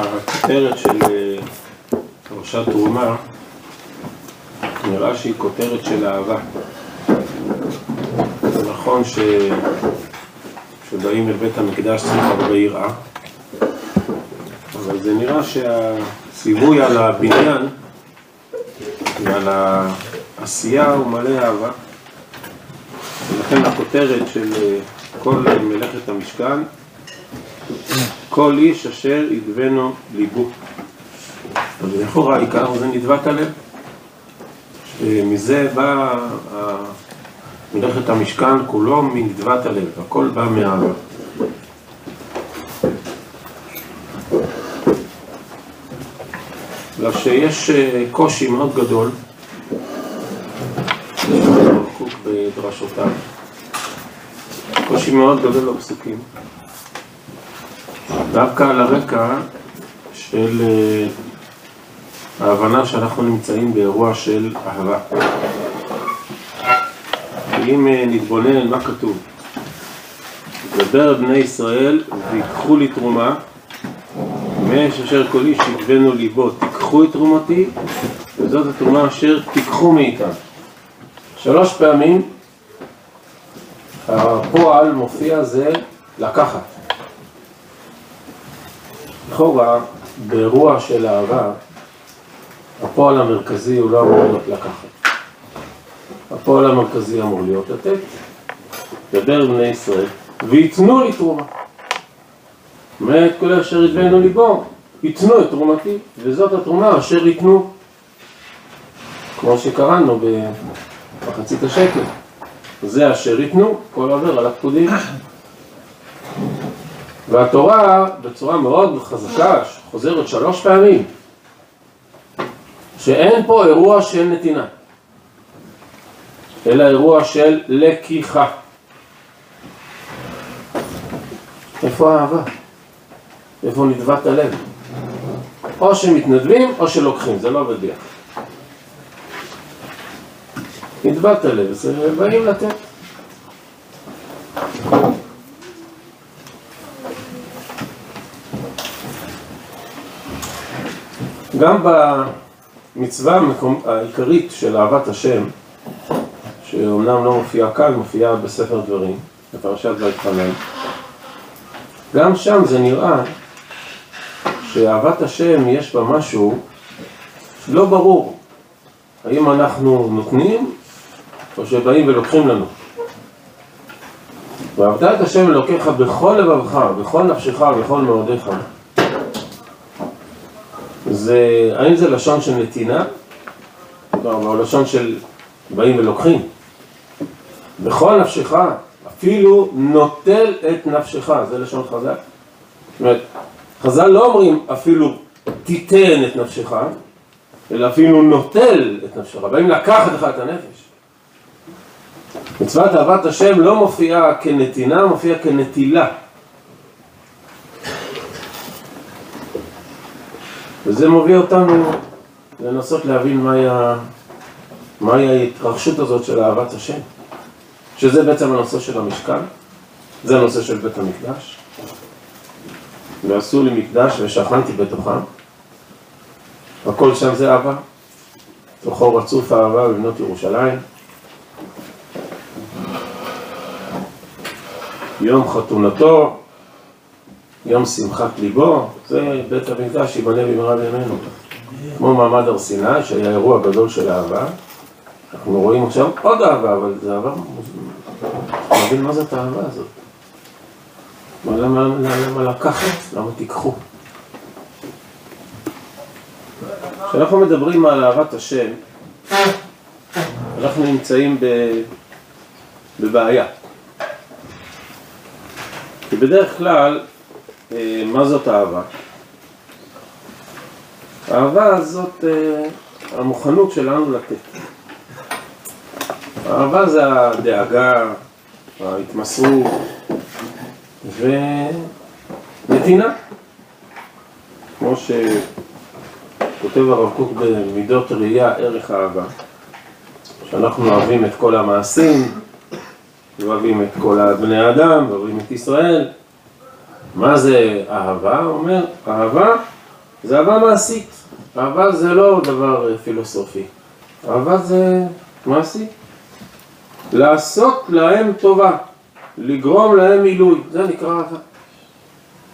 הכותרת של פרשת תרומה נראה שהיא כותרת של אהבה. זה נכון שבאים לבית המקדש צריך הרבה יראה, אבל זה נראה שהציווי על הבניין ועל העשייה הוא מלא אהבה, ולכן הכותרת של כל מלאכת המשכן, כל איש אשר ידבנו ליבו. אז לכאורה העיקר זה נדבת הלב. מזה בא מלאכת המשכן כולו מנדבת הלב, הכל בא מהאהבה. וכשיש קושי מאוד גדול, חוק בדרשותיו, קושי מאוד גדול בפסוקים, דווקא על הרקע של ההבנה שאנחנו נמצאים באירוע של אהבה. אם נתבונן מה כתוב, דבר בני ישראל ויקחו לי תרומה, מאש אשר כל איש ידבנו ליבו, תיקחו את תרומתי, וזאת התרומה אשר תיקחו מאיתנו. שלוש פעמים הפועל מופיע זה לקחת. לכאורה, באירוע של אהבה, הפועל המרכזי הוא לא אמור להיות לקחת. הפועל המרכזי אמור להיות לתת. דבר בני ישראל, ויתנו לי תרומה. מאת כל אשר ידבנו ליבו, יתנו את תרומתי, וזאת התרומה אשר יתנו. כמו שקראנו במחצית השקל. זה אשר יתנו, כל עבר על הפקודים. והתורה בצורה מאוד חזקה, חוזרת שלוש פעמים, שאין פה אירוע של נתינה, אלא אירוע של לקיחה. איפה האהבה? איפה נדבת הלב? או שמתנדבים או שלוקחים, זה לא בדיוק. נדבת הלב, זה באים לתת. גם במצווה העיקרית של אהבת השם, שאומנם לא מופיעה כאן, מופיעה בספר דברים, בפרשת ויתחנן, גם שם זה נראה שאהבת השם יש בה משהו לא ברור, האם אנחנו נותנים או שבאים ולוקחים לנו. ואהבת את השם אלוקיך בכל לבבך, בכל נפשך, בכל מאודיך. זה, האם זה לשון של נתינה? לא, אבל לשון של באים ולוקחים. בכל נפשך, אפילו נוטל את נפשך, זה לשון חז"ל. זאת אומרת, חז"ל לא אומרים אפילו תיתן את נפשך, אלא אפילו נוטל את נפשך, באים לקחת לך את הנפש. מצוות אהבת השם לא מופיעה כנתינה, מופיעה כנטילה. וזה מוביל אותנו לנסות להבין מהי ההתרחשות הזאת של אהבת השם, שזה בעצם הנושא של המשכן, זה הנושא של בית המקדש. ועשו לי מקדש ושכנתי בתוכם, הכל שם זה אהבה, תוכו רצוף אהבה בבנות ירושלים. יום חתונתו, יום שמחת ליבו, זה בית המקדש ייבנה במהרה בימינו. כמו מעמד הר סיני, שהיה אירוע גדול של אהבה, אנחנו רואים עכשיו עוד אהבה, אבל זה אהבה, נבין מה זאת האהבה הזאת. למה לקחת? למה תיקחו? כשאנחנו מדברים על אהבת השם, אנחנו נמצאים בבעיה. כי בדרך כלל, מה זאת אהבה? אהבה זאת המוכנות שלנו לתת. אהבה זה הדאגה, ההתמסרות ונתינה. כמו שכותב הרב קוק במידות ראייה, ערך האהבה, שאנחנו אוהבים את כל המעשים, אוהבים את כל בני האדם, אוהבים את ישראל. מה זה אהבה? אומר, אהבה זה אהבה מעשית. אהבה זה לא דבר פילוסופי. אהבה זה מעשי. לעשות להם טובה, לגרום להם מילוי, זה נקרא אהבה.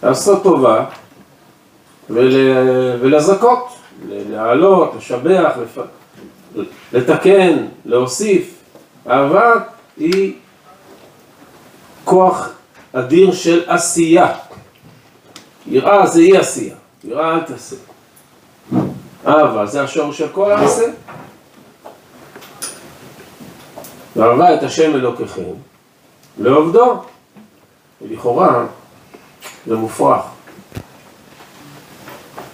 לעשות טובה ולזכות, להעלות, לשבח, לתקן, להוסיף. אהבה היא כוח אדיר של עשייה. יראה זה אי עשייה, יראה אל תעשה. אהבה זה השור של כל העשה. וערבה את השם אלוקיכם לעובדו. ולכאורה זה מופרך.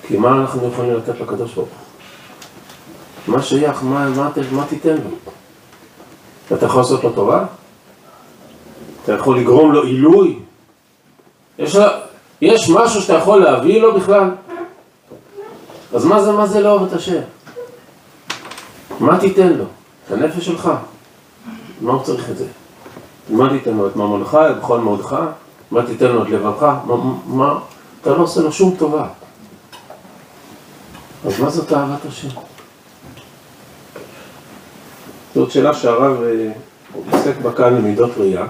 כי מה אנחנו יכולים לתת לקדוש ברוך הוא? מה שייך, מה תיתן לו? אתה יכול לעשות לו טובה? אתה יכול לגרום לו עילוי? יש משהו שאתה יכול להביא לו בכלל? אז מה זה לאהוב את השם? מה תיתן לו? את הנפש שלך? מה הוא צריך את זה? מה תיתן לו? את ממונך? את בכל מאודך? מה תיתן לו? את לבבך? אתה לא עושה לו שום טובה. אז מה זאת אהבת השם? זאת שאלה שהרב עוסק בה כאן למידות ראייה.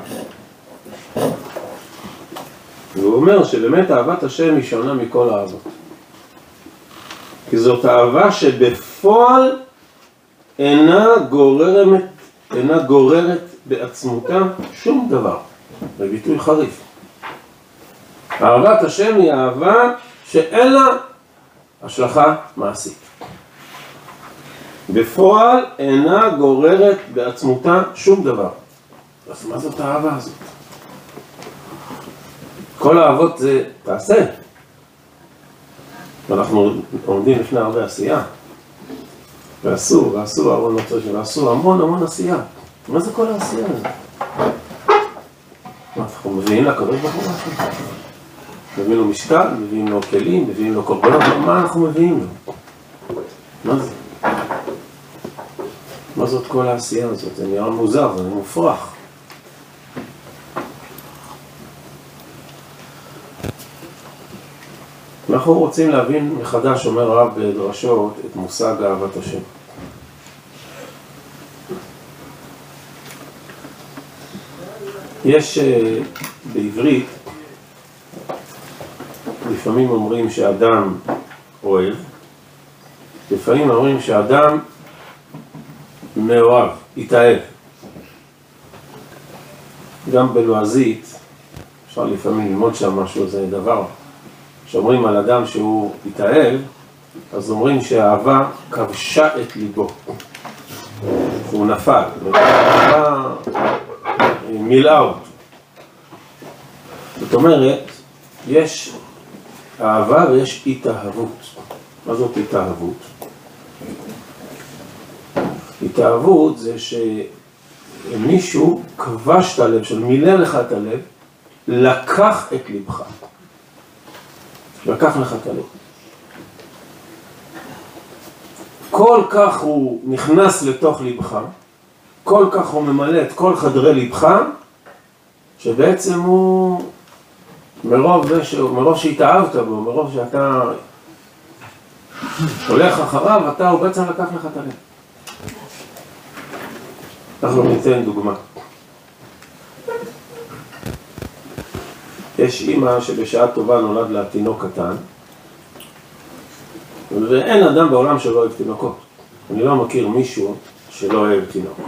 והוא אומר שבאמת אהבת השם היא שונה מכל האהבות. כי זאת אהבה שבפועל אינה גוררת בעצמותה שום דבר. בביטוי חריף. אהבת השם היא אהבה שאין לה השלכה מעשית. בפועל אינה גוררת בעצמותה שום דבר. אז מה זאת האהבה הזאת? כל האהבות זה תעשה. ואנחנו עומדים לפני הרבה עשייה. ועשו המון עשייה. מה זה כל העשייה הזאת? אנחנו מביאים לקבל בחורה. מביאים לו משקל, מביאים לו כלים, מביאים לו קורבנות, מה אנחנו מביאים לו? מה זה? מה זאת כל העשייה הזאת? זה נראה מוזר, זה מופרך. אנחנו רוצים להבין מחדש, אומר הרב בדרשות, את מושג אהבת השם. יש בעברית, לפעמים אומרים שאדם אוהב, לפעמים אומרים שאדם מאוהב, התאהב. גם בלועזית, אפשר לפעמים ללמוד שם משהו, זה דבר. כשאומרים על אדם שהוא התאהב, אז אומרים שהאהבה כבשה את ליבו. הוא נפל, והאהבה מילאה אותו. זאת אומרת, יש אהבה ויש התאהבות. מה זאת התאהבות? התאהבות זה שמישהו כבש את הלב, שמילא לך את הלב, לקח את ליבך. לקח לך את הלב. כל כך הוא נכנס לתוך ליבך, כל כך הוא ממלא את כל חדרי ליבך, שבעצם הוא מרוב שהתאהבת בו, מרוב שאתה הולך אחריו, הוא בעצם לקח לך את הלב. אנחנו ניתן דוגמה. יש אמא שבשעה טובה נולד לה תינוק קטן, ואין אדם בעולם שלא אוהב תינוקות. אני לא מכיר מישהו שלא אוהב תינוק.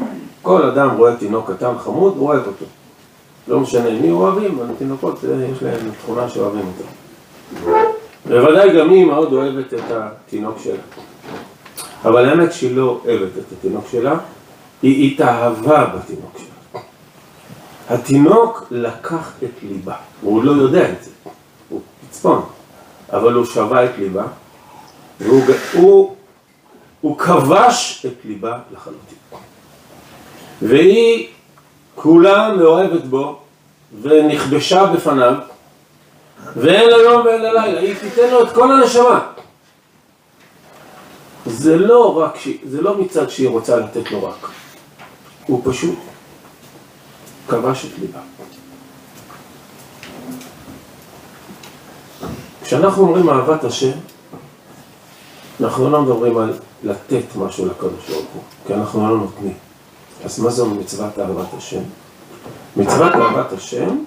כל אדם רואה תינוק קטן חמוד, הוא אוהב אותו. לא משנה מי אוהבים, אבל תינוקות יש להם תכונה שאוהבים אותה. בוודאי גם היא מאוד אוהבת את התינוק שלה. אבל האמת שהיא לא אוהבת את התינוק שלה, היא התאהבה בתינוק שלה. התינוק לקח את ליבה, הוא לא יודע את זה, הוא פצפון, אבל הוא שבע את ליבה, והוא כבש את ליבה לחלוטין. והיא כולה מאוהבת בו, ונכבשה בפניו, ואין ליום ואין ללילה, היא תיתן לו את כל הנשמה. זה לא מצד שהיא רוצה לתת לו רק, הוא פשוט כבש את ליבה. כשאנחנו אומרים אהבת השם, אנחנו לא מדברים על לתת משהו לקדוש ברוך הוא, כי אנחנו לא נותנים. אז מה זו מצוות אהבת השם? מצוות אהבת השם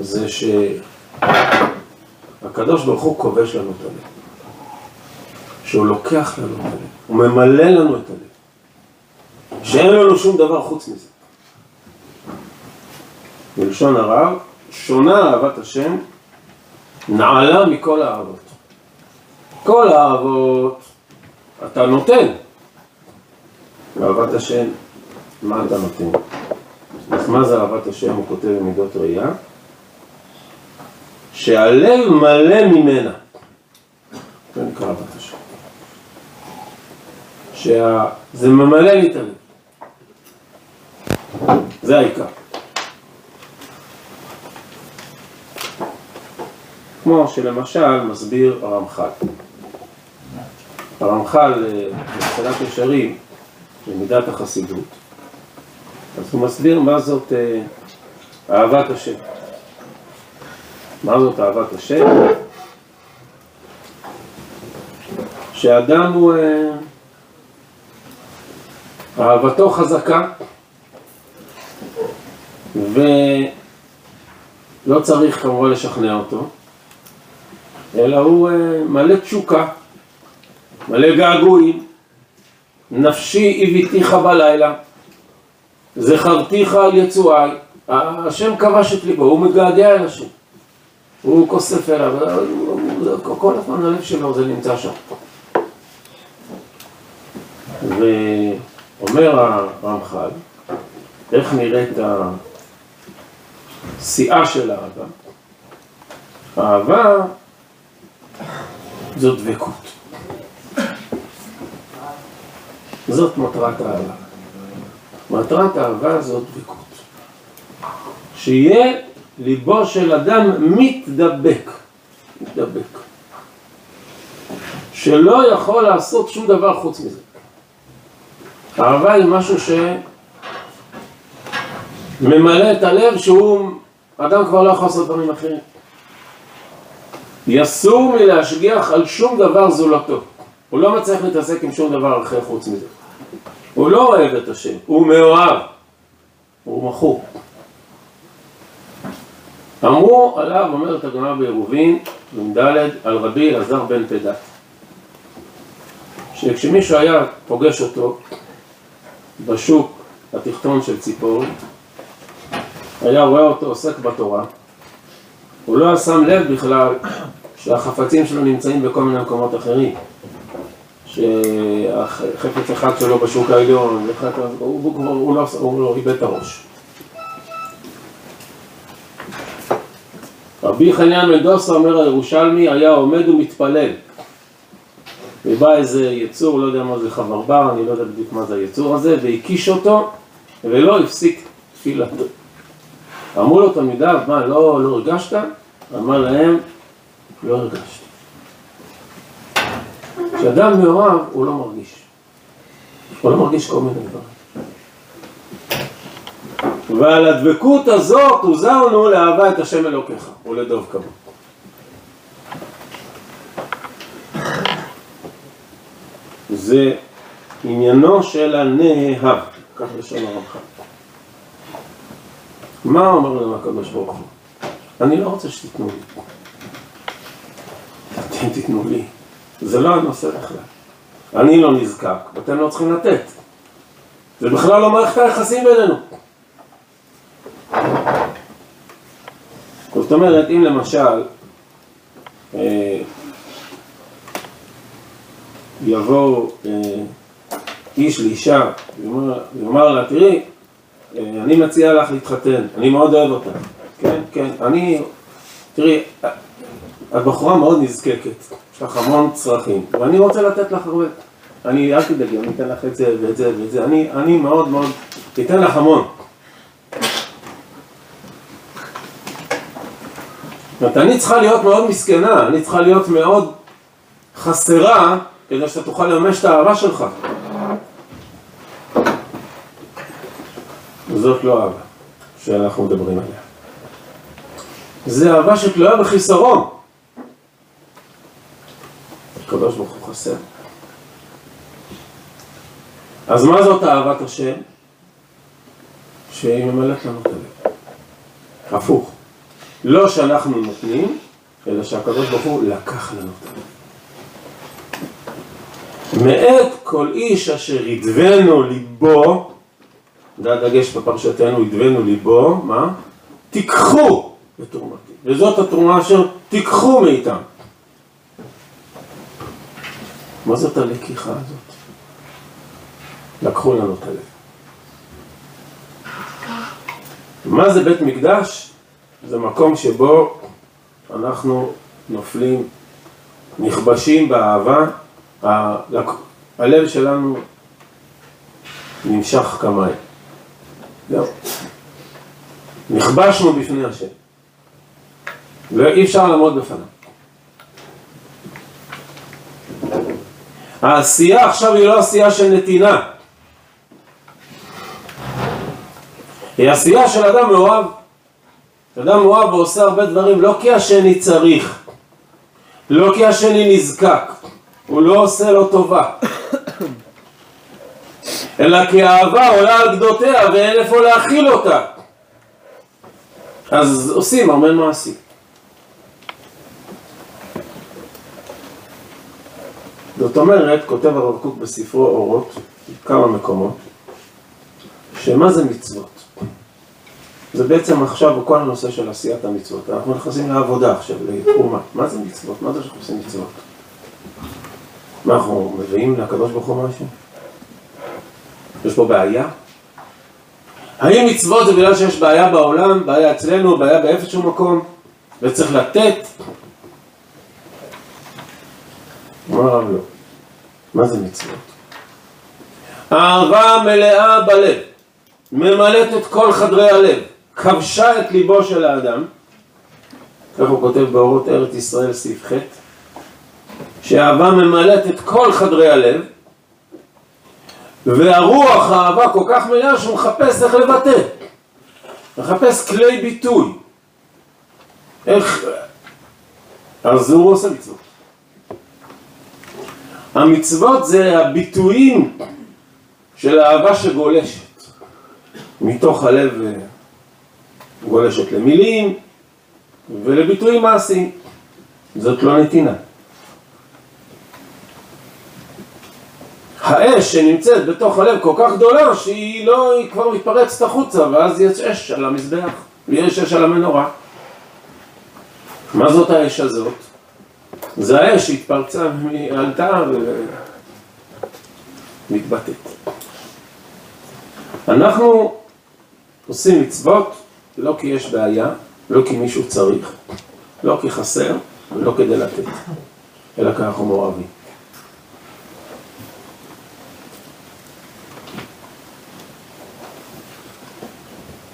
זה שהקדוש ברוך הוא כובש לנו את הלב, שהוא לוקח לנו את הלב, הוא ממלא לנו את הלב, שאין לנו שום דבר חוץ מזה. בלשון הרב, שונה אהבת השם נעלה מכל האהבות. כל האהבות אתה נותן. אהבת השם, מה אתה נותן? אז מה זה אהבת השם? הוא כותב במידות ראייה, שהלב מלא ממנה. זה נקרא אהבת השם. שזה ממלא לי את הלב. זה העיקר. כמו שלמשל מסביר הרמח"ל. הרמח"ל במסילת ישרים, במידת החסידות, אז הוא מסביר מה זאת אהבת השם. מה זאת אהבת השם? שאדם הוא אהבתו חזקה ולא צריך כמובן לשכנע אותו, אלא הוא מלא תשוקה, מלא געגועים. נפשי הביתיך בלילה, זכרתיך על יצואי. השם כבש את ליבו, הוא מגעגע אל השם, הוא כוסף אליו, כל הזמן הלב שלו זה נמצא שם. ואומר הרמח"ל, איך נראית השיאה של האהבה? האהבה זאת דבקות. זאת מטרת האהבה. מטרת האהבה זאת דבקות. שיהיה ליבו של אדם מתדבק. מתדבק. שלא יכול לעשות שום דבר חוץ מזה. האהבה היא משהו שממלא את הלב, שהוא אדם כבר לא יכול לעשות דברים אחרים. יסור מלהשגיח על שום דבר זולתו. הוא לא מצליח להתעסק עם שום דבר אחר חוץ מזה. הוא לא אוהב את השם, הוא מאוהב. הוא מכור. אמרו עליו, אומרת הגמרא בעירובין, ד' על רבי אלעזר בן פדת, שכשמישהו היה פוגש אותו בשוק התחתון של ציפור, היה רואה אותו עוסק בתורה, הוא לא שם לב בכלל שהחפצים שלו נמצאים בכל מיני מקומות אחרים, שהחפץ אחד שלו בשוק העליון, הוא לא איבד את הראש. רבי חנינא מנדוסה, אומר הירושלמי, היה עומד ומתפלל, ובא איזה יצור, לא יודע מה זה, חברבר, אני לא יודע בדיוק מה זה היצור הזה, והקיש אותו ולא הפסיק תפילתו. אמרו לו תלמידיו, מה, לא הרגשת? אמר להם, לא הרגשתי. כשאדם מאוהב, הוא לא מרגיש. הוא לא מרגיש כל מיני דברים. ועל הדבקות הזאת הוזהרנו לאהבה את השם אלוקיך, ולדבקו. זה עניינו של הנאהב, כך לשון הרמח"ל. מה אומר לנו הקדוש ברוך הוא? אני לא רוצה שתתנו לי. אתם תתנו לי. זה לא הנושא בכלל. אני לא נזקק, ואתם לא צריכים לתת. זה בכלל לא מערכת היחסים בינינו. זאת אומרת, אם למשל יבוא איש לאישה ויאמר לה, תראי, אני מציע לך להתחתן, אני מאוד אוהב אותה. כן, כן, תראי, הבחורה מאוד נזקקת, יש לך המון צרכים, ואני רוצה לתת לך הרבה. אל תדאגי, אני אתן לך את זה ואת זה ואת זה, אני מאוד מאוד, אתן לך המון. זאת אומרת, אני צריכה להיות מאוד מסכנה, אני צריכה להיות מאוד חסרה, כדי שאתה תוכל לממש את האהבה שלך. זאת לא אהבה שאנחנו מדברים עליה. זה אהבה שתלויה בחיסרון. הקדוש ברוך הוא חסר. אז מה זאת אהבת השם? שהיא ממלאת לנו את הלב. הפוך. לא שאנחנו נותנים, אלא שהקדוש ברוך הוא לקח לנו את הלב. מאת כל איש אשר ידבנו ליבו, זה הדגש בפרשתנו, ידבנו ליבו, מה? תיקחו בתרומתי. וזאת התרומה אשר תיקחו מאיתם. מה זאת הלקיחה הזאת? לקחו לנו את הלב. מה זה בית מקדש? זה מקום שבו אנחנו נופלים, נכבשים באהבה, הלב שלנו נמשך כמיים. זהו. נכבשנו בפני השם. ואי אפשר לעמוד בפניו. העשייה עכשיו היא לא עשייה של נתינה. היא עשייה של אדם מאוהב. אדם מאוהב ועושה הרבה דברים, לא כי השני צריך. לא כי השני נזקק. הוא לא עושה לו טובה. אלא כי האהבה עולה על גדותיה ואין איפה להכיל אותה. אז עושים הרבה מעשים. זאת אומרת, כותב הרב קוק בספרו אורות, כמה מקומות, שמה זה מצוות? זה בעצם עכשיו כל הנושא של עשיית המצוות. אנחנו נכנסים לעבודה עכשיו, לתרומה. מה זה מצוות? מה זה שאנחנו עושים מצוות? מה, אנחנו מביאים לקדוש ברוך הוא משהו? יש פה בעיה? האם מצוות זה בגלל שיש בעיה בעולם, בעיה אצלנו, בעיה באיזשהו מקום, וצריך לתת? אמר לו, מה זה מצוות? אהבה מלאה בלב, ממלאת את כל חדרי הלב, כבשה את ליבו של האדם, כך הוא כותב באורות ארץ ישראל סעיף ח', שאהבה ממלאת את כל חדרי הלב, והרוח האהבה כל כך מלאה שהוא מחפש איך לבטא, מחפש כלי ביטוי. איך? אז הוא עושה מצוות. המצוות זה הביטויים של האהבה שגולשת. מתוך הלב גולשת למילים ולביטויים מעשיים. זאת לא נתינה. האש שנמצאת בתוך הלב כל כך גדולה שהיא לא, היא כבר מתפרצת החוצה ואז יש אש על המזבח ויש אש על המנורה. מה זאת האש הזאת? זה האש שהתפרצה ועלתה ומתבטאת. אנחנו עושים מצוות לא כי יש בעיה, לא כי מישהו צריך, לא כי חסר ולא כדי לתת, אלא כי אנחנו מאוהבים.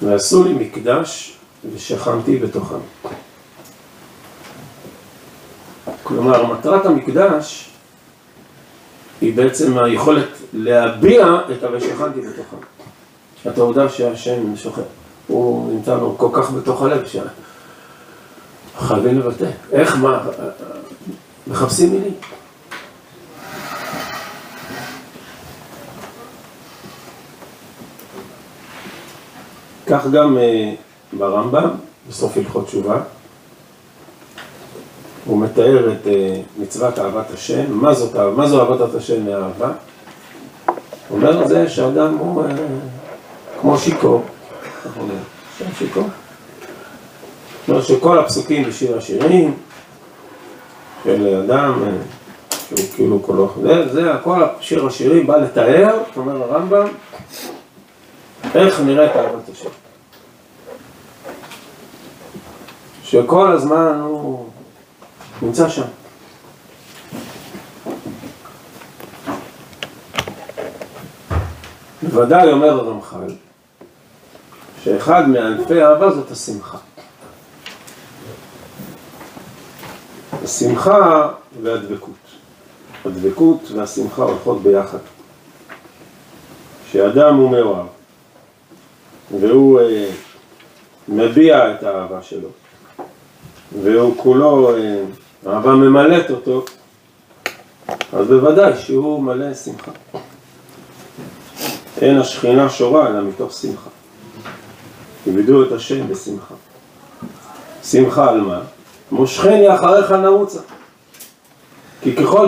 ועשו לי מקדש ושכנתי בתוכם. כלומר, מטרת המקדש היא בעצם היכולת להביע את ה"ושכנתי בתוכם". את העובדה שהשם שוכן, הוא נמצא לו כל כך בתוך הלב שחייבים לבטא. איך, מה, מחפשים מילים. כך גם ברמב"ם, בסוף הלכות תשובה, הוא מתאר את מצוות אהבת השם. מה זו אהבת השם מהאהבה? הוא אומר את זה שאדם הוא כמו שיכור. אנחנו אומרים, שם שיכור. זאת אומרת שכל הפסוקים בשיר השירים, של אדם, שהוא כאילו כולו חדל, זה כל השיר השירים בא לתאר, אומר הרמב"ם, איך נראית אהבת השם? שכל הזמן הוא נמצא שם. בוודאי אומר הרמח"ל, שאחד מענפי האהבה זאת השמחה. השמחה והדבקות. הדבקות והשמחה הולכות ביחד. שאדם הוא מאוהב. והוא מביע את האהבה שלו, והוא כולו, האהבה ממלאת אותו, אז בוודאי שהוא מלא שמחה. אין השכינה שורה אלא מתוך שמחה. יעבדו את השם בשמחה. שמחה על מה? מושכני אחריך נרוצה. כי ככל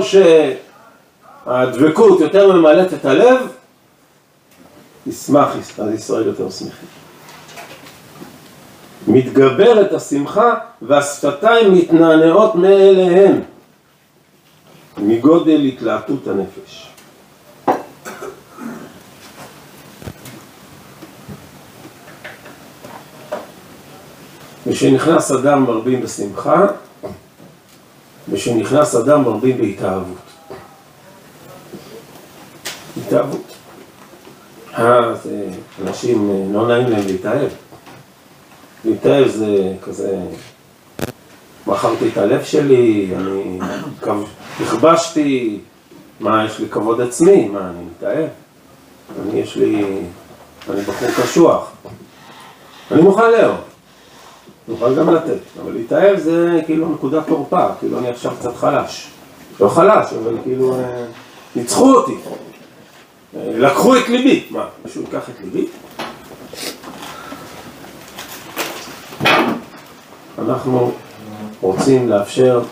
שהדבקות יותר ממלאת את הלב, ישמח אז ישראל יותר שמחים. מתגברת השמחה והשפתיים מתנענעות מאליהן מגודל התלהטות הנפש. ושנכנס אדם מרבים בשמחה, ושנכנס אדם מרבים בהתאהבות. התאהבות. אנשים לא נעים להם להתאהב. להתאהב זה כזה, מכרתי את הלב שלי, אני הכבשתי, מה, יש לי כבוד עצמי, מה, אני מתאהב? אני בחור קשוח. אני מוכן לאהוב. נוכל גם לתת, אבל להתאהב זה כאילו נקודת תורפה, כאילו אני עכשיו קצת חלש. לא חלש, אבל כאילו ניצחו אותי, לקחו את ליבי. מה, משהו ייקח את ליבי? אנחנו רוצים לאפשר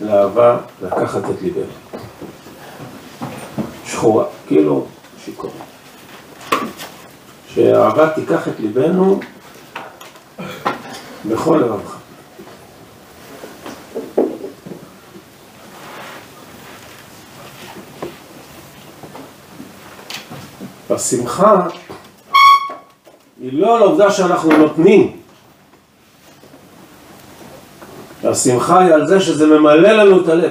לאהבה לקחת את ליבי. שחורה, כאילו שיכור. שהאהבה תיקח את ליבנו, בכל לבבך. השמחה היא לא על העובדה שאנחנו נותנים. השמחה היא על זה שזה ממלא לנו את הלב.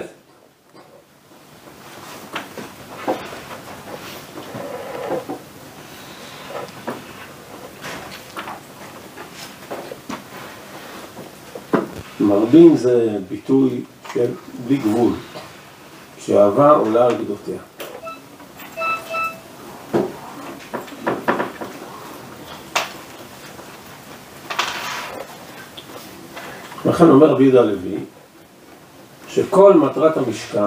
מרבים זה ביטוי של בלי גבול, כשאהבה עולה על גדותיה. לכן אומר רבי יהודה הלוי, שכל מטרת המשכן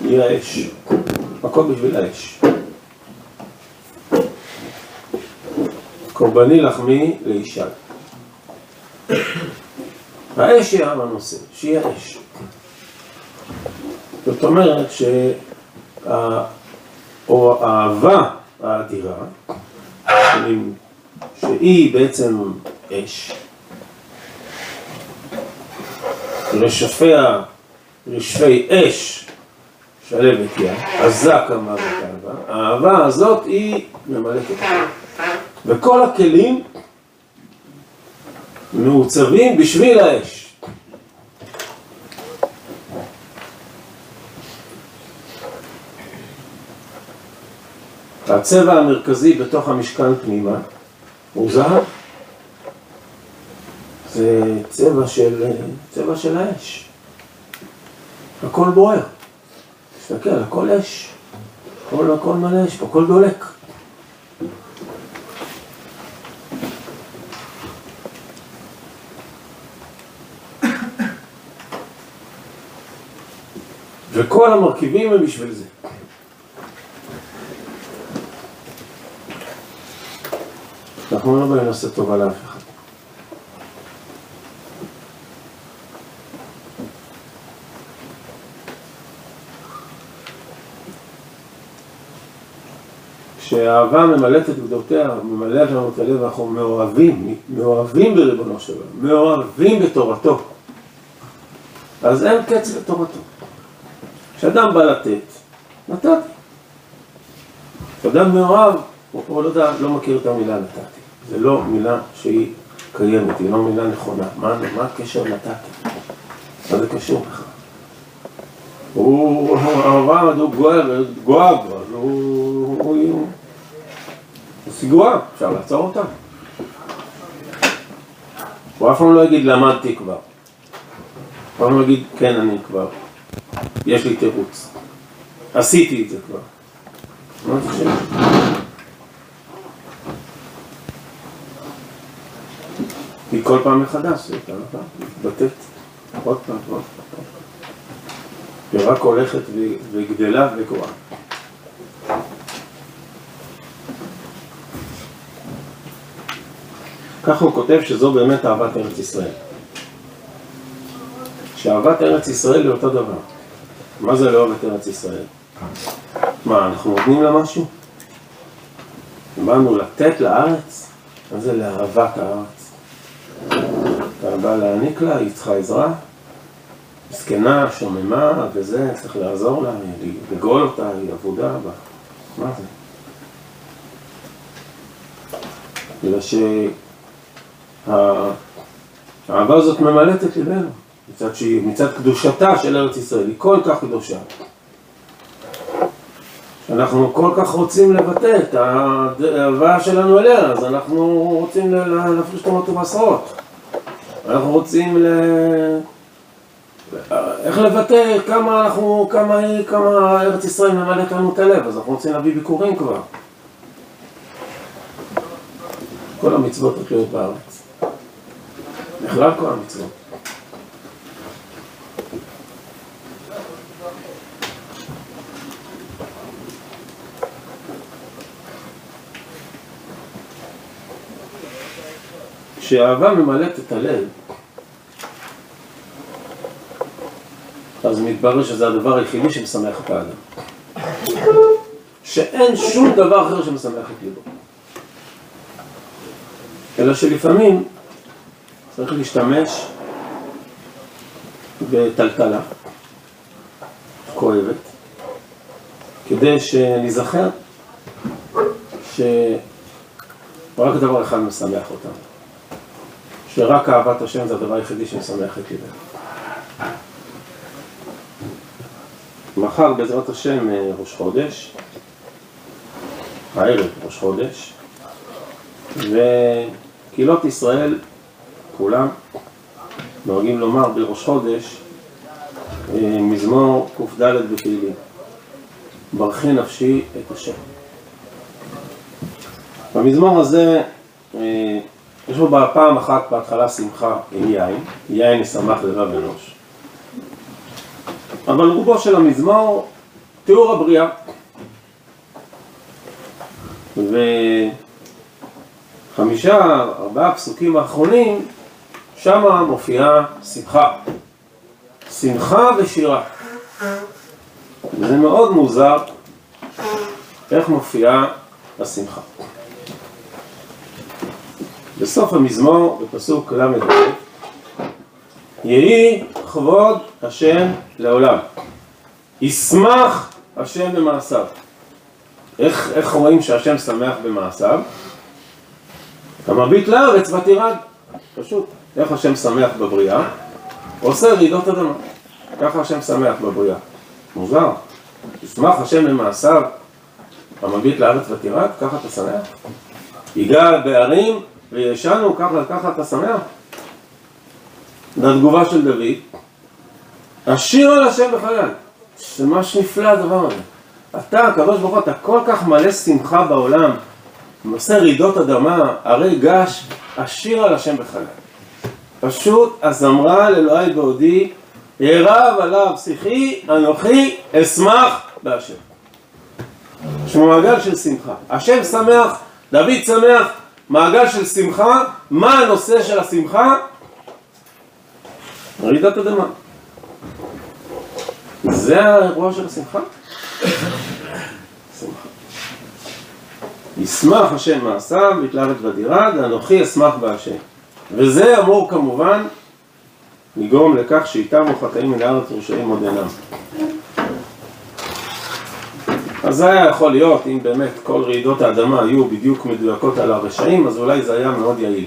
היא האש, הכל בשביל האש. קורבני לחמי לישי. האש היא הנושא, שהיא האש. זאת אומרת שהאהבה האדירה, שהיא בעצם אש, רשפי אש שלבת יא, עזה כמה וכמה, האהבה הזאת היא ממלכת. וכל הכלים מעוצבים בשביל האש. הצבע המרכזי בתוך המשכן פנימה הוא זהב. זה צבע של האש. הכל בוער. תסתכל, הכל אש. הכל מלא אש, הכל דולק. וכל המרכיבים הם בשביל זה. אנחנו לא באים לעשות טובה לאף אחד. כשהאהבה ממלאת את גדותיה, ממלאת לנו את הלב, אנחנו מאוהבים בריבונו שלו, מאוהבים בתורתו. אז אין קץ בתורתו. כשאדם בא לתת, נתתי. כשאדם מאוהב, הוא לא מכיר את המילה נתתי. זה לא מילה שהיא קיימת, היא לא מילה נכונה. מה הקשר נתתי? מה זה קשור לך? הוא אוהב, הוא גואב, הוא סיגועה, אפשר לעצור אותה. הוא אף פעם לא יגיד למדתי כבר. אף פעם לא יגיד כן אני כבר. יש לי תירוץ. עשיתי את זה כבר. מה זה חושב? היא כל פעם מחדש, היא מתבטאת עוד פעם. ורק הולכת וגדלה וכוחה. כך הוא כותב שזו באמת אהבת ארץ ישראל. שאהבת ארץ ישראל היא אותו דבר. מה זה לאהבת ארץ ישראל? מה, אנחנו נותנים לה משהו? באנו לתת לארץ? מה זה לאהבת הארץ? אתה בא להעניק לה, היא צריכה עזרה? זקנה, שוממה, וזה, צריך לעזור לה, לגאול אותה, היא עבודה, מה זה? אלא שהאהבה הזאת ממלאת את ליבנו, מצד קדושתה של ארץ ישראל, היא כל כך קדושה. אנחנו כל כך רוצים לבטא את האהבה שלנו אליה, אז אנחנו רוצים להפריש תומות ומסעות. אנחנו רוצים איך לבטא כמה ארץ ישראל ממלאת לנו את הלב, אז אנחנו רוצים להביא ביקורים כבר. כל המצוות תקליות בארץ. בכלל כל המצוות. כשהאהבה ממלאת את הלב, אז מתברר שזה הדבר היחידי שמשמח את האדם. שאין שום דבר אחר שמשמח את ליבו. אלא שלפעמים צריך להשתמש בטלטלה כואבת, כדי שנזכר שרק דבר אחד משמח אותנו. שרק אהבת השם זה הדבר היחידי שמשמח את ליבו. מחר בעזרת השם ראש חודש, הערב ראש חודש, וקהילות ישראל כולם נוהגים לומר בראש חודש מזמור ק"ד בתהילים, ברכי נפשי את השם. במזמור הזה יש בו פעם אחת בהתחלה שמחה עם יין, יין ישמח לבב אנוש. אבל רובו של המזמור, תיאור הבריאה. ו5-4 פסוקים האחרונים, שמה מופיעה שמחה. שמחה ושירה. וזה מאוד מוזר איך מופיעה השמחה. בסוף המזמור, בפסוק למד, יהי כבוד השם לעולם, ישמח השם במעשיו. איך רואים שהשם שמח במעשיו? המביט לארץ ותירד. פשוט, איך השם שמח בבריאה? עושה רעידות אדמה. ככה השם שמח בבריאה. מוזר. ישמח השם במעשיו, המביט לארץ ותירד, ככה אתה שמח? ייגע בערים וישנו, ככה אתה שמח? לתגובה של דוד, השיר על השם בחלל. זה ממש נפלא הדבר הזה. אתה, הקדוש ברוך הוא, אתה כל כך מלא שמחה בעולם, עושה רעידות אדמה, הרי געש, השיר על השם בחלל. פשוט הזמרה לאלוהי בעודי, ירב עליו שיחי, אנוכי אשמח בהשם. יש מעגל של שמחה. השם שמח, דוד שמח, מעגל של שמחה. מה הנושא של השמחה? רעידת אדמה. זה האירוע של השמחה? שמחה. ישמח השם מעשיו, יתלבט ודירד, אנוכי אשמח בהשם. וזה אמור כמובן לגרום לכך שיתמו חטאים מן הארץ ורשעים עוד אינם. אז זה היה יכול להיות, אם באמת כל רעידות האדמה היו בדיוק מדויקות על הרשעים, אז אולי זה היה מאוד יעיל.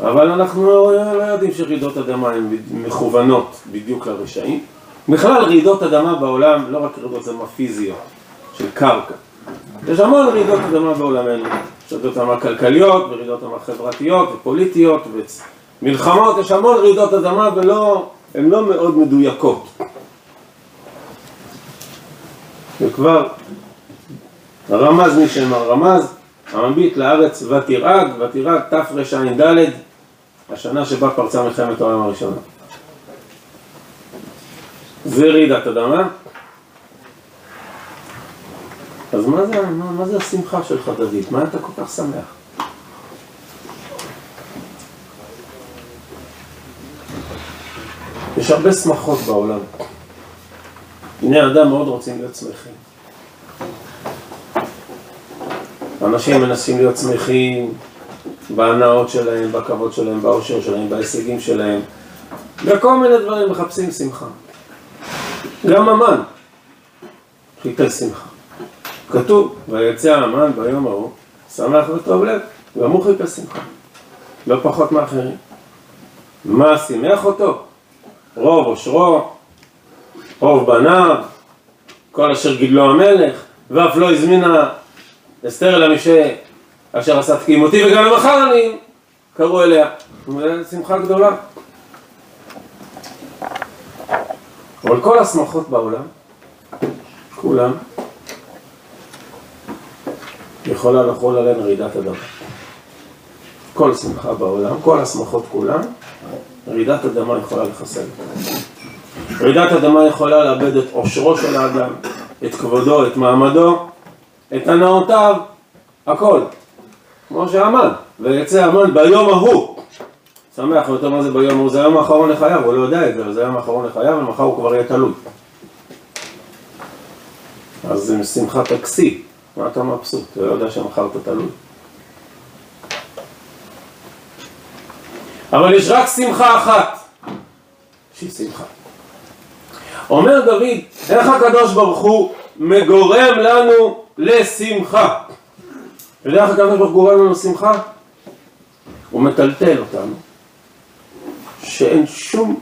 אבל אנחנו לא יודעים שרעידות אדמה הן מכוונות בדיוק לרשעים. בכלל רעידות אדמה בעולם, לא רק רעידות אדמה פיזיות, של קרקע. יש המון רעידות אדמה בעולמנו. יש רעידות אדמה כלכליות, ורעידות אדמה חברתיות ופוליטיות ומלחמות. יש המון רעידות אדמה והן לא מאוד מדויקות. וכבר רמז מי שם הרמז, המביט לארץ ותירעד, ותירעד תרע"ד, השנה שבה פרצה מלחמת העולם הראשונה. זה רעידת אדמה. אז מה זה השמחה שלך, דוד? מה אתה כל כך שמח? יש הרבה שמחות בעולם. בני האדם מאוד רוצים להיות שמחים. אנשים מנסים להיות שמחים בהנאות שלהם, בכבוד שלהם, באושר שלהם, בהישגים שלהם. בכל מיני דברים מחפשים שמחה. גם אמן חיפש שמחה. כתוב, ויצא האמן ביום ההוא, שמח וטוב לב, גם הוא חיפש שמחה. לא פחות מאחרים. מה שימח אותו? רוב עושרו, רוב בניו, כל אשר גידלו המלך, ואף לא הזמינה אסתר אל המשה אשר עשה תקימותי, וגם למחר אני קראו אליה. זו שמחה גדולה. אבל כל השמחות בעולם, כולם, יכולה לחול עליהן רעידת אדמה. כל שמחה בעולם, כל השמחות כולם, רעידת אדמה יכולה לחסל. רעידת אדמה יכולה לאבד את עושרו של האדם, את כבודו, את מעמדו, את הנאותיו, הכל. כמו שהאמן, ויצא האמן ביום ההוא. שמח, ואתה מה זה ביום ההוא, זה היום האחרון לחייו, הוא לא יודע את זה, זה היום האחרון לחייו, ומחר הוא כבר יהיה תלוי. אז זה שמחה תקסי, מה אתה מבסוט? אתה לא יודע שמחר אתה תלוי. אבל יש רק שמחה אחת, שהיא שמחה. אומר דוד, איך הקדוש ברוך הוא מגורם לנו לשמחה? יודע איך הקדוש ברוך הוא גורם לנו לשמחה? הוא מטלטל אותנו, שאין שום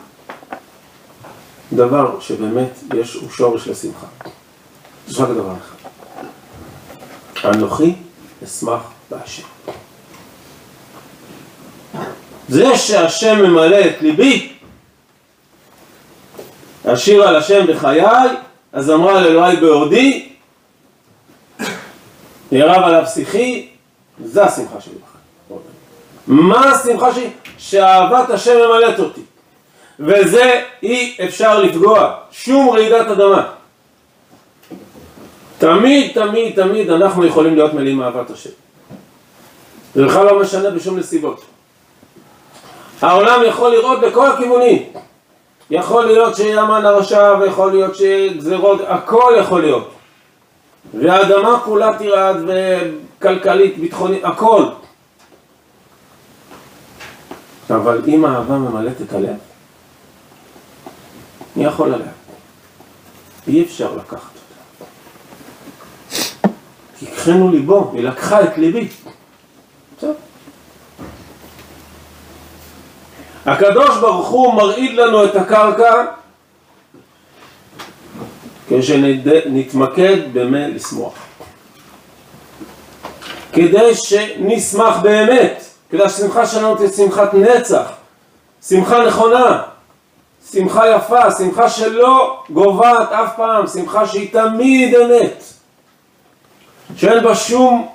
דבר שבאמת יש שורש לשמחה. יש רק דבר אחד. אנוכי אשמח בהשם. זה שהשם ממלא את ליבי, אשיר על השם בחיי, אז אמרה על אלוהי בעודי, ירב עליו שיחי, זה השמחה שלי בחיים. מה השמחה שלי? שאהבת השם ממלאת אותי. וזה אי אפשר לפגוע, שום רעידת אדמה. תמיד, תמיד, תמיד אנחנו יכולים להיות מלאים אהבת השם. זה בכלל לא משנה בשום נסיבות. העולם יכול לראות בכל הכיוונים. יכול להיות שיהיה המן הרשע, ויכול להיות שיהיה גזירות, הכל יכול להיות. והאדמה כולה תירעד, וכלכלית, ביטחונית, הכל. אבל אם האהבה ממלאת את הלב, מי יכול עליה? אי אפשר לקחת אותה. כי קחנו ליבו, היא לקחה את ליבי. בסדר? הקדוש ברוך הוא מרעיד לנו את הקרקע כשנתמקד באמת לשמוח. כדי שנשמח באמת, כדי שהשמחה שלנו תהיה שמחת נצח, שמחה נכונה, שמחה יפה, שמחה שלא גובעת אף פעם, שמחה שהיא תמיד אמת, שאין בה שום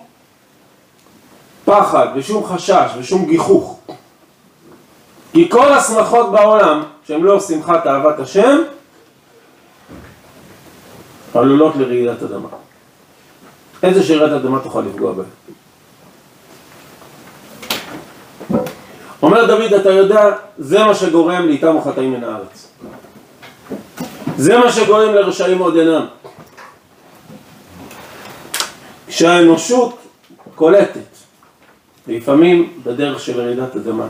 פחד ושום חשש ושום גיחוך. כי כל השמחות בעולם, שהן לא שמחת אהבת השם, עלולות לרעידת אדמה. איזה שרעידת אדמה תוכל לפגוע בהם? אומר דוד, אתה יודע, זה מה שגורם לאיתם וחטאים מן הארץ. זה מה שגורם לרשעים עוד אינם. כשהאנושות קולטת, לפעמים בדרך של רעידת אדמה,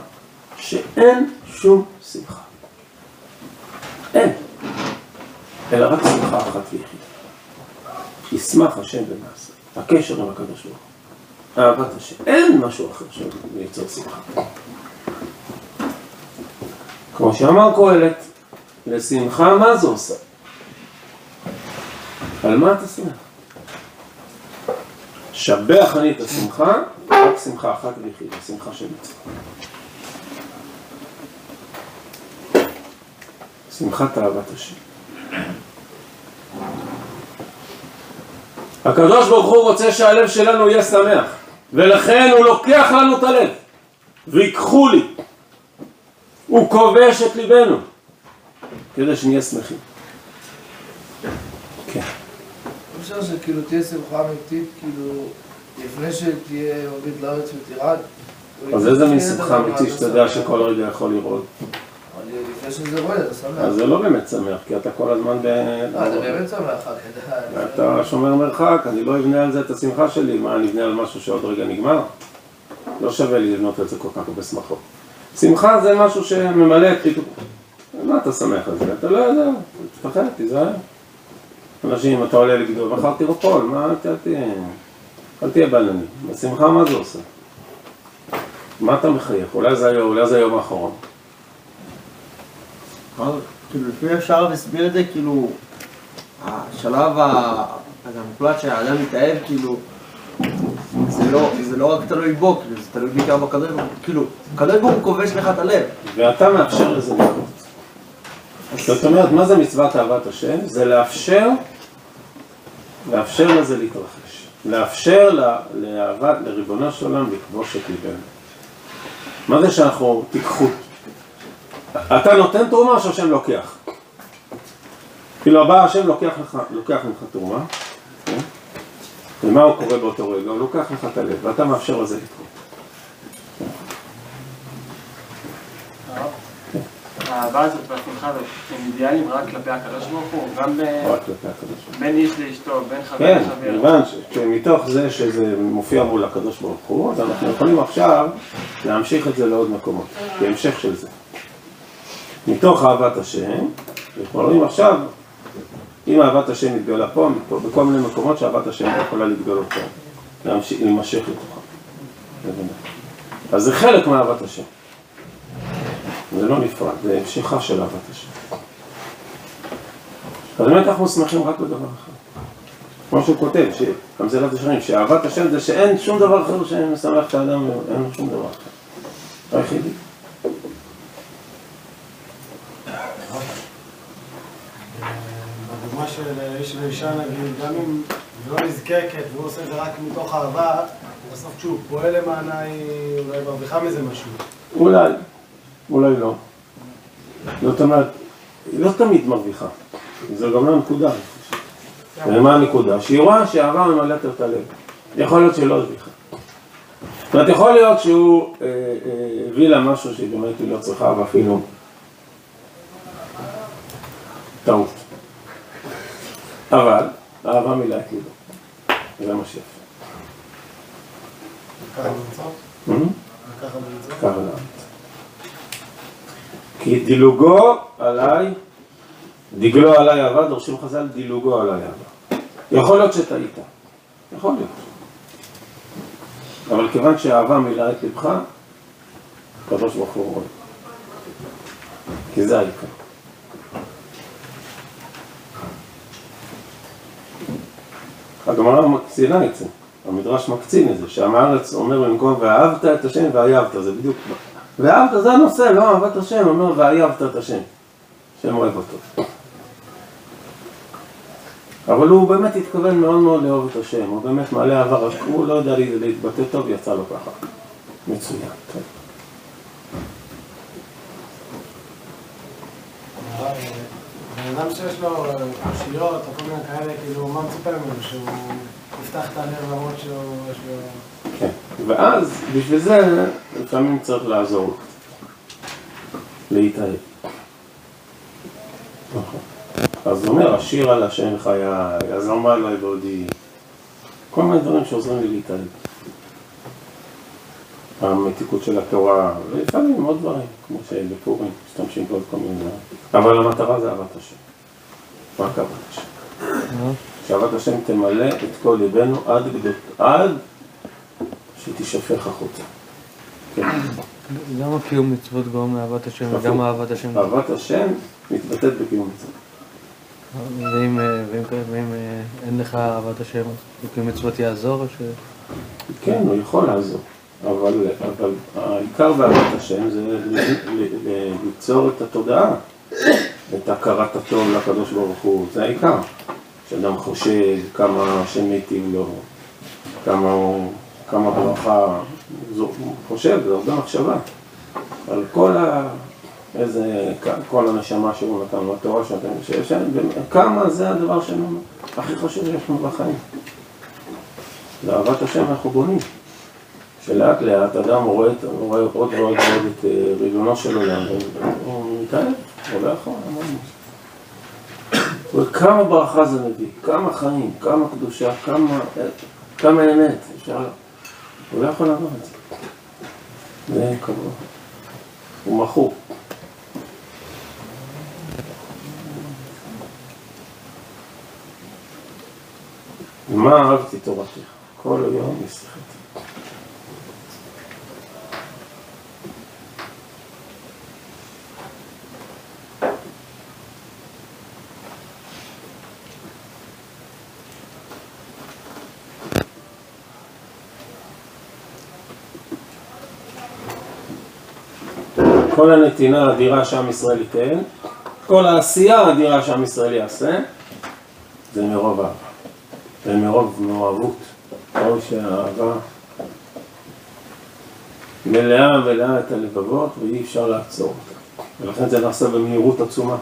שאין שום שמחה. אין. אלא רק שמחה אחת ויחידה. ישמח השם במעשה. הקשר עם הקדוש ברוך הוא. אהבת השם. אין משהו אחר שייצר שמחה. כמו שאמר קהלת, לשמחה מה זה עושה? על מה אתה שמח? שבח אני את השמחה, רק שמחה אחת ויחידה. שמחה של מצווה. שמחת אהבת השם. הקדוש ברוך הוא רוצה שהלב שלנו יהיה שמח, ולכן הוא לוקח לנו את הלב, ויקחו לי. הוא כובש את ליבנו, כדי שנהיה שמחים. כן. אני חושב שכאילו תהיה שמחה אמיתית, כאילו, לפני שתהיה מביט לארץ ותירד. אז איזה מין שמחה אמיתית שאתה יודע שכל רגע יכול לראות? לפני שזה רואה, אתה שמח. אז זה לא באמת שמח, כי אתה כל הזמן ב... אתה באמת שמח, אתה שומר מרחק, אני לא אבנה על זה את השמחה שלי, מה, אני אבנה על משהו שעוד רגע נגמר? לא שווה לי לבנות על זה כל כך הרבה שמחות. שמחה זה משהו שממלא את חיתוך. מה אתה שמח על זה? אתה לא יודע, תפחד, תיזהר. אנשים, אתה עולה לגדול, מחר תירופול, מה, אל תהיה בלני. השמחה, מה זה עושה? מה אתה מחייך? אולי זה היום האחרון. כאילו לפעמים אפשר להסביר את זה, כאילו השלב המוחלט שהאדם מתאהב, כאילו זה לא רק תלוי בו, זה תלוי בעיקר בקדוש ברוך הוא, כאילו הקדוש ברוך הוא כובש לך את הלב ואתה מאפשר לזה לקרות. זאת אומרת, מה זה מצוות אהבת השם? זה לאפשר לזה להתרחש, לאפשר לאהבת, לריבונו של עולם לכבוש את ליבנו. מה זה שאנחנו תיקחות? אתה נותן תרומה שהשם לוקח. כאילו הבא השם לוקח ממך תרומה, ומה הוא קורא באותו רגע? הוא לוקח לך את הלב, ואתה מאפשר לזה לתקום. האהבה הזאת והשמחה הזאת, הם אידיאליים רק כלפי הקדוש ברוך הוא, גם בין איש לאשתו, בין חבר לחבר. כן, כיוון שמתוך זה שזה מופיע מול הקדוש ברוך הוא, אז אנחנו יכולים עכשיו להמשיך את זה לעוד מקומות, כהמשך של זה. מתוך אהבת השם, אנחנו רואים עכשיו, אם אהבת השם מתגלה פה, בכל מיני מקומות שאהבת השם יכולה להתגלות פה, להימשך לתוכה. אז זה חלק מאהבת השם. זה לא נפרד, זה המשכה של אהבת השם. אז באמת אנחנו שמחים רק בדבר אחר. כמו שהוא כותב, חמזלת השרים, שאהבת השם זה שאין שום דבר אחר שמשמח את האדם, אין שום דבר אחר. היחידי. מה שלאיש ואישה נגיד, גם אם היא לא נזקקת והוא עושה את זה רק מתוך אהבה, בסוף כשהוא פועל למענה היא אולי מרוויחה מזה משהו. אולי לא. זאת אומרת, היא לא תמיד מרוויחה. זו גם לא הנקודה. ומה הנקודה? שהיא רואה שהאהבה ממלאת את הלב. יכול להיות שהיא לא הרוויחה. זאת אומרת, יכול להיות שהוא הביא לה משהו שהיא באמת לא צריכה ואפילו טעות. אבל, אהבה מילאה את ליבו. זה מה שיפה. ככה במצב? ככה במצב? ככה במצב. כי דילוגו עליי, דגלו עליי אהבה, דורשים חז"ל, דילוגו עליי אהבה. יכול להיות שטעית. יכול להיות. אבל כיוון שהאהבה מילאה את ליבך, הקדוש ברוך הוא רואה. כי זה העיקר. הגמרא מקצינה את זה, המדרש מקצין את זה, שעם הארץ אומר במקום ואהבת את השם ואהבת, זה בדיוק ואהבת זה הנושא, לא אהבת השם, אומר ואהבת את השם, שם אוהב אותו. אבל הוא באמת התכוון מאוד מאוד לאהוב את השם, הוא באמת מעלה אהבה, רק הוא לא יודע להתבטא טוב, יצא לו ככה. מצוין, טוב. אדם שיש לו קושיות או כל מיני כאלה, כאילו, מה מצפה ממנו? שהוא יפתח את הלב למרות שהוא יש לו... כן, ואז בשביל זה לפעמים צריך לעזור, להתאהב. נכון. אז הוא אומר, השיר על השם חיי, הזרמה עליי בעודי, כל מיני דברים שעוזרים לי להתאהב. המתיקות של התורה, ולפעמים עוד דברים, כמו שבפורים, משתמשים בעוד כל מיני דברים. אבל המטרה זה אהבת השם. מה הכוונה השם? שאהבת השם תמלא את כל ליבנו עד שתישפך החוצה. למה קיום מצוות גורם לאהבת השם וגם אהבת השם? אהבת השם מתבטאת בקיום מצוות. ואם אין לך אהבת השם, קיום מצוות יעזור? כן, הוא יכול לעזור. אבל העיקר באהבת השם זה ליצור את התודעה, את הכרת הטוב לקדוש ברוך הוא, זה העיקר. כשאדם חושב כמה השם מיטיב לו, כמה ברכה, הוא חושב, זה הרבה מחשבה. על כל איזה, כל הנשמה שהוא נתן לו, התורה שאתם, כמה זה הדבר הכי חשוב שיש לנו בחיים. לאהבת השם אנחנו בונים. שלאט לאט אדם רואה עוד ועוד ועוד את ריבונו של עולם, הוא מתעלם, הוא לא יכול, וכמה ברכה זה מביא, כמה חיים, כמה קדושה, כמה אמת, הוא לא יכול לעבור את זה. זה כבוד. הוא מכור. ומה אהבתי תורתך? כל היום מסכת. כל הנתינה האדירה שעם ישראל ייתן, כל העשייה האדירה שעם ישראל יעשה, זה מרוב אהבה, זה מרוב מאוהבות. או שהאהבה מלאה את הלבבות ואי אפשר לעצור אותה. ולכן זה נעשה במהירות עצומה,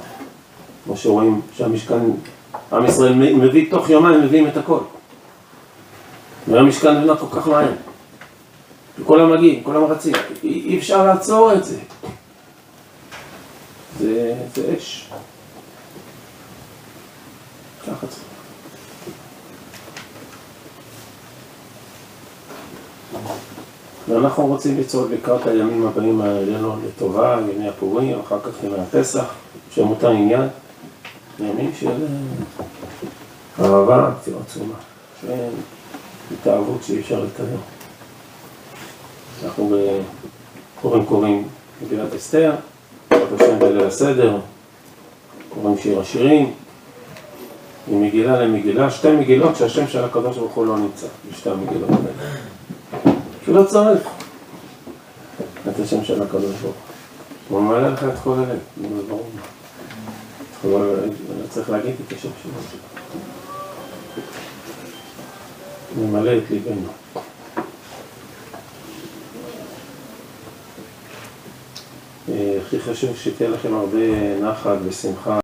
כמו שרואים שהמשכן, עם ישראל מביא תוך יומיים, מביאים את הכל. והמשכן נבנה כל כך מהר. כולם מגיעים, כולם רצים, אי אפשר לעצור את זה. זה אש. ככה צריך. ואנחנו רוצים לצעוד לקראת הימים הבאים האלה לטובה, ימי הפורים, אחר כך ימי הפסח, שמותר עניין. ימים של אהבה, תראה עצומה, של התאהבות שאי אפשר לתאר. אנחנו קוראים מגילת אסתר, קוראים שם בליל הסדר, קוראים שיר השירים, עם מגילה למגילה, שתי מגילות שהשם של הקדוש ברוך הוא לא נמצא, בשתי המגילות האלה. כי לא צריך את השם של הקדוש ברוך הוא. הוא מעלה לך את כל הלב, זה ברור. אני צריך להגיד את השם שלו. ממלא את ליבנו. הכי חשוב שתהיה לכם הרבה נחת ושמחה.